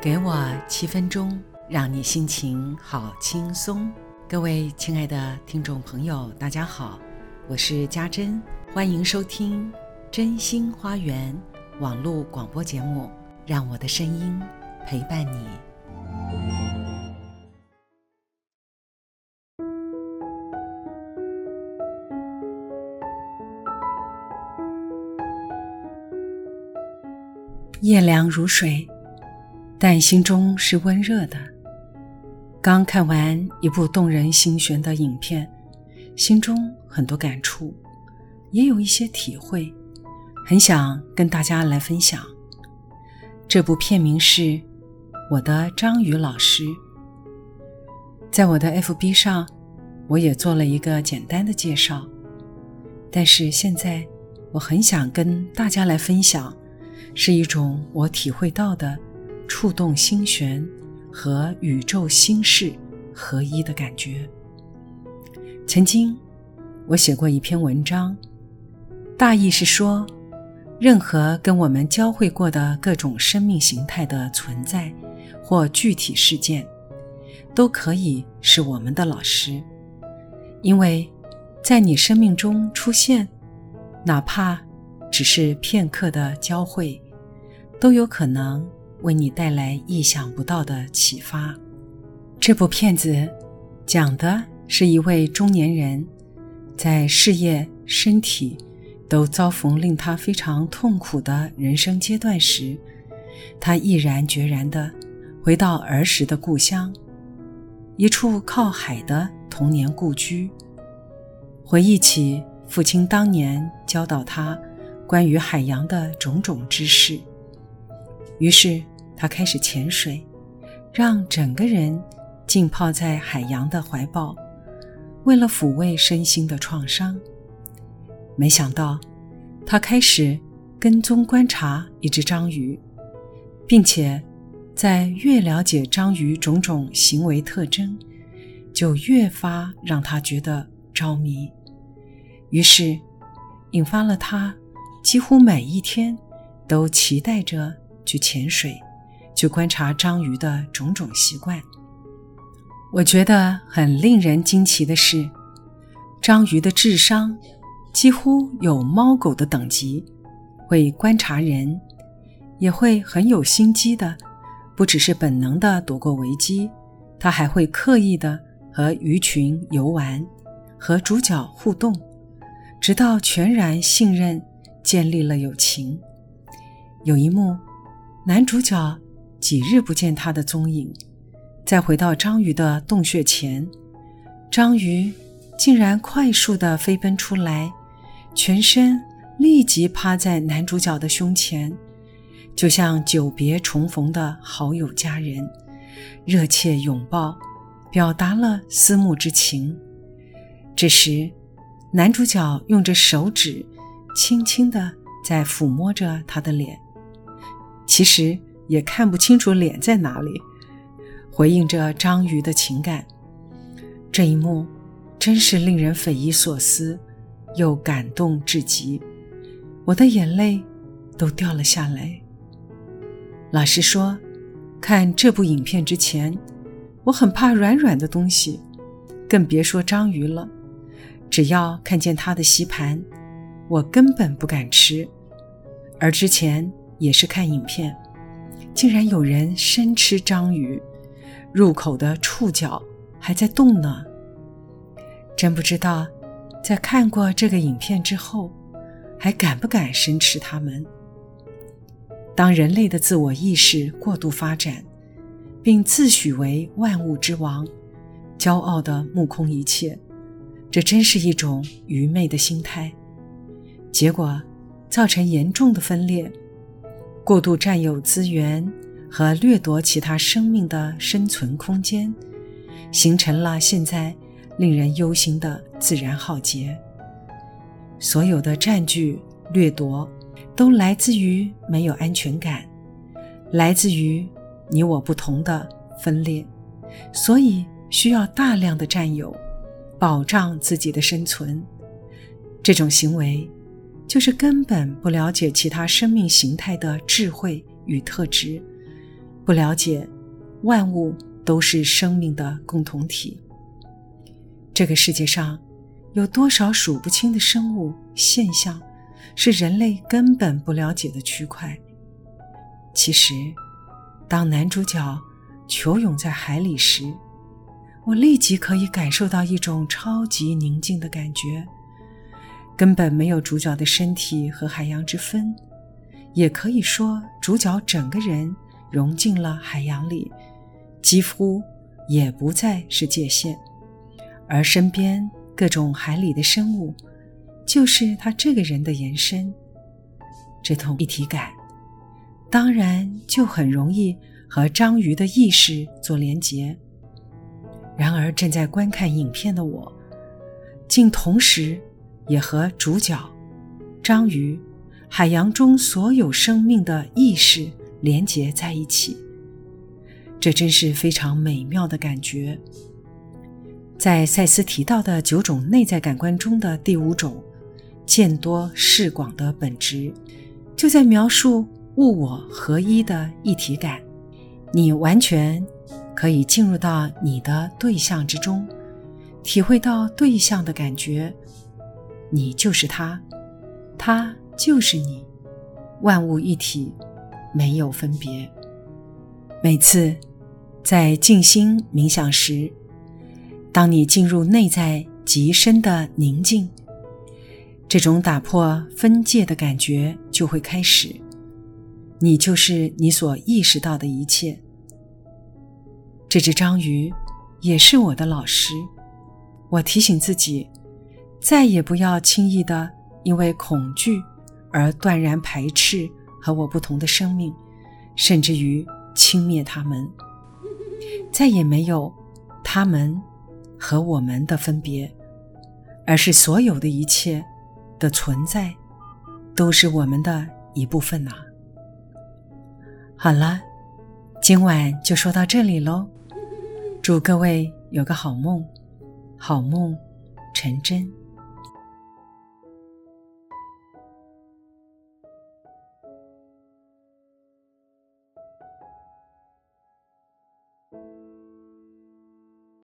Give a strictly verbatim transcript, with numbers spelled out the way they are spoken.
给我七分钟，让你心情好轻松。各位亲爱的听众朋友，大家好，我是家珍，欢迎收听真心花园网络广播节目，让我的声音陪伴你。夜凉如水，但心中是温热的。刚看完一部动人心弦的影片，心中很多感触，也有一些体会，很想跟大家来分享。这部片名是《我的章鱼老师》。在我的 F B 上，我也做了一个简单的介绍，但是现在我很想跟大家来分享，是一种我体会到的触动心弦和宇宙心事合一的感觉。曾经我写过一篇文章，大意是说，任何跟我们交汇过的各种生命形态的存在或具体事件，都可以是我们的老师。因为在你生命中出现，哪怕只是片刻的交汇，都有可能为你带来意想不到的启发。这部片子讲的是一位中年人，在事业、身体都遭逢令他非常痛苦的人生阶段时，他毅然决然地回到儿时的故乡，一处靠海的童年故居，回忆起父亲当年教导他关于海洋的种种知识。于是他开始潜水，让整个人浸泡在海洋的怀抱，为了抚慰身心的创伤。没想到他开始跟踪观察一只章鱼，并且在越了解章鱼种种行为特征，就越发让他觉得着迷。于是引发了他几乎每一天都期待着去潜水，去观察章鱼的种种习惯。我觉得很令人惊奇的是，章鱼的智商几乎有猫狗的等级，会观察人，也会很有心机的，不只是本能的躲过危机，它还会刻意的和鱼群游玩，和主角互动，直到全然信任，建立了友情。有一幕，男主角几日不见他的踪影，再回到章鱼的洞穴前，章鱼竟然快速地飞奔出来，全身立即趴在男主角的胸前，就像久别重逢的好友家人，热切拥抱，表达了思慕之情。这时，男主角用着手指轻轻地在抚摸着他的脸，其实也看不清楚脸在哪里，回应着章鱼的情感。这一幕真是令人匪夷所思，又感动至极，我的眼泪都掉了下来。老实说，看这部影片之前，我很怕软软的东西，更别说章鱼了。只要看见它的吸盘，我根本不敢吃。而之前也是看影片，竟然有人生吃章鱼，入口的触角还在动呢。真不知道在看过这个影片之后，还敢不敢生吃它们。当人类的自我意识过度发展，并自诩为万物之王，骄傲地目空一切，这真是一种愚昧的心态，结果造成严重的分裂。过度占有资源和掠夺其他生命的生存空间，形成了现在令人忧心的自然浩劫。所有的占据、掠夺都来自于没有安全感，来自于你我不同的分裂，所以需要大量的占有，保障自己的生存。这种行为就是根本不了解其他生命形态的智慧与特质，不了解万物都是生命的共同体。这个世界上有多少数不清的生物现象是人类根本不了解的区块。其实当男主角求泳在海里时，我立即可以感受到一种超级宁静的感觉，根本没有主角的身体和海洋之分，也可以说主角整个人融进了海洋里，几乎也不再是界限。而身边各种海里的生物就是他这个人的延伸，这种一体感当然就很容易和章鱼的意识做连结。然而正在观看影片的我，竟同时也和主角、章鱼、海洋中所有生命的意识连结在一起，这真是非常美妙的感觉。在赛斯提到的九种内在感官中的第五种见多识广的本质，就在描述物我合一的一体感。你完全可以进入到你的对象之中，体会到对象的感觉，你就是他，他就是你，万物一体，没有分别。每次在静心冥想时，当你进入内在极深的宁静，这种打破分界的感觉就会开始。你就是你所意识到的一切。这只章鱼也是我的老师，我提醒自己，再也不要轻易地因为恐惧而断然排斥和我不同的生命，甚至于轻蔑他们。再也没有他们和我们的分别，而是所有的一切的存在都是我们的一部分啊。好了，今晚就说到这里咯，祝各位有个好梦，好梦成真。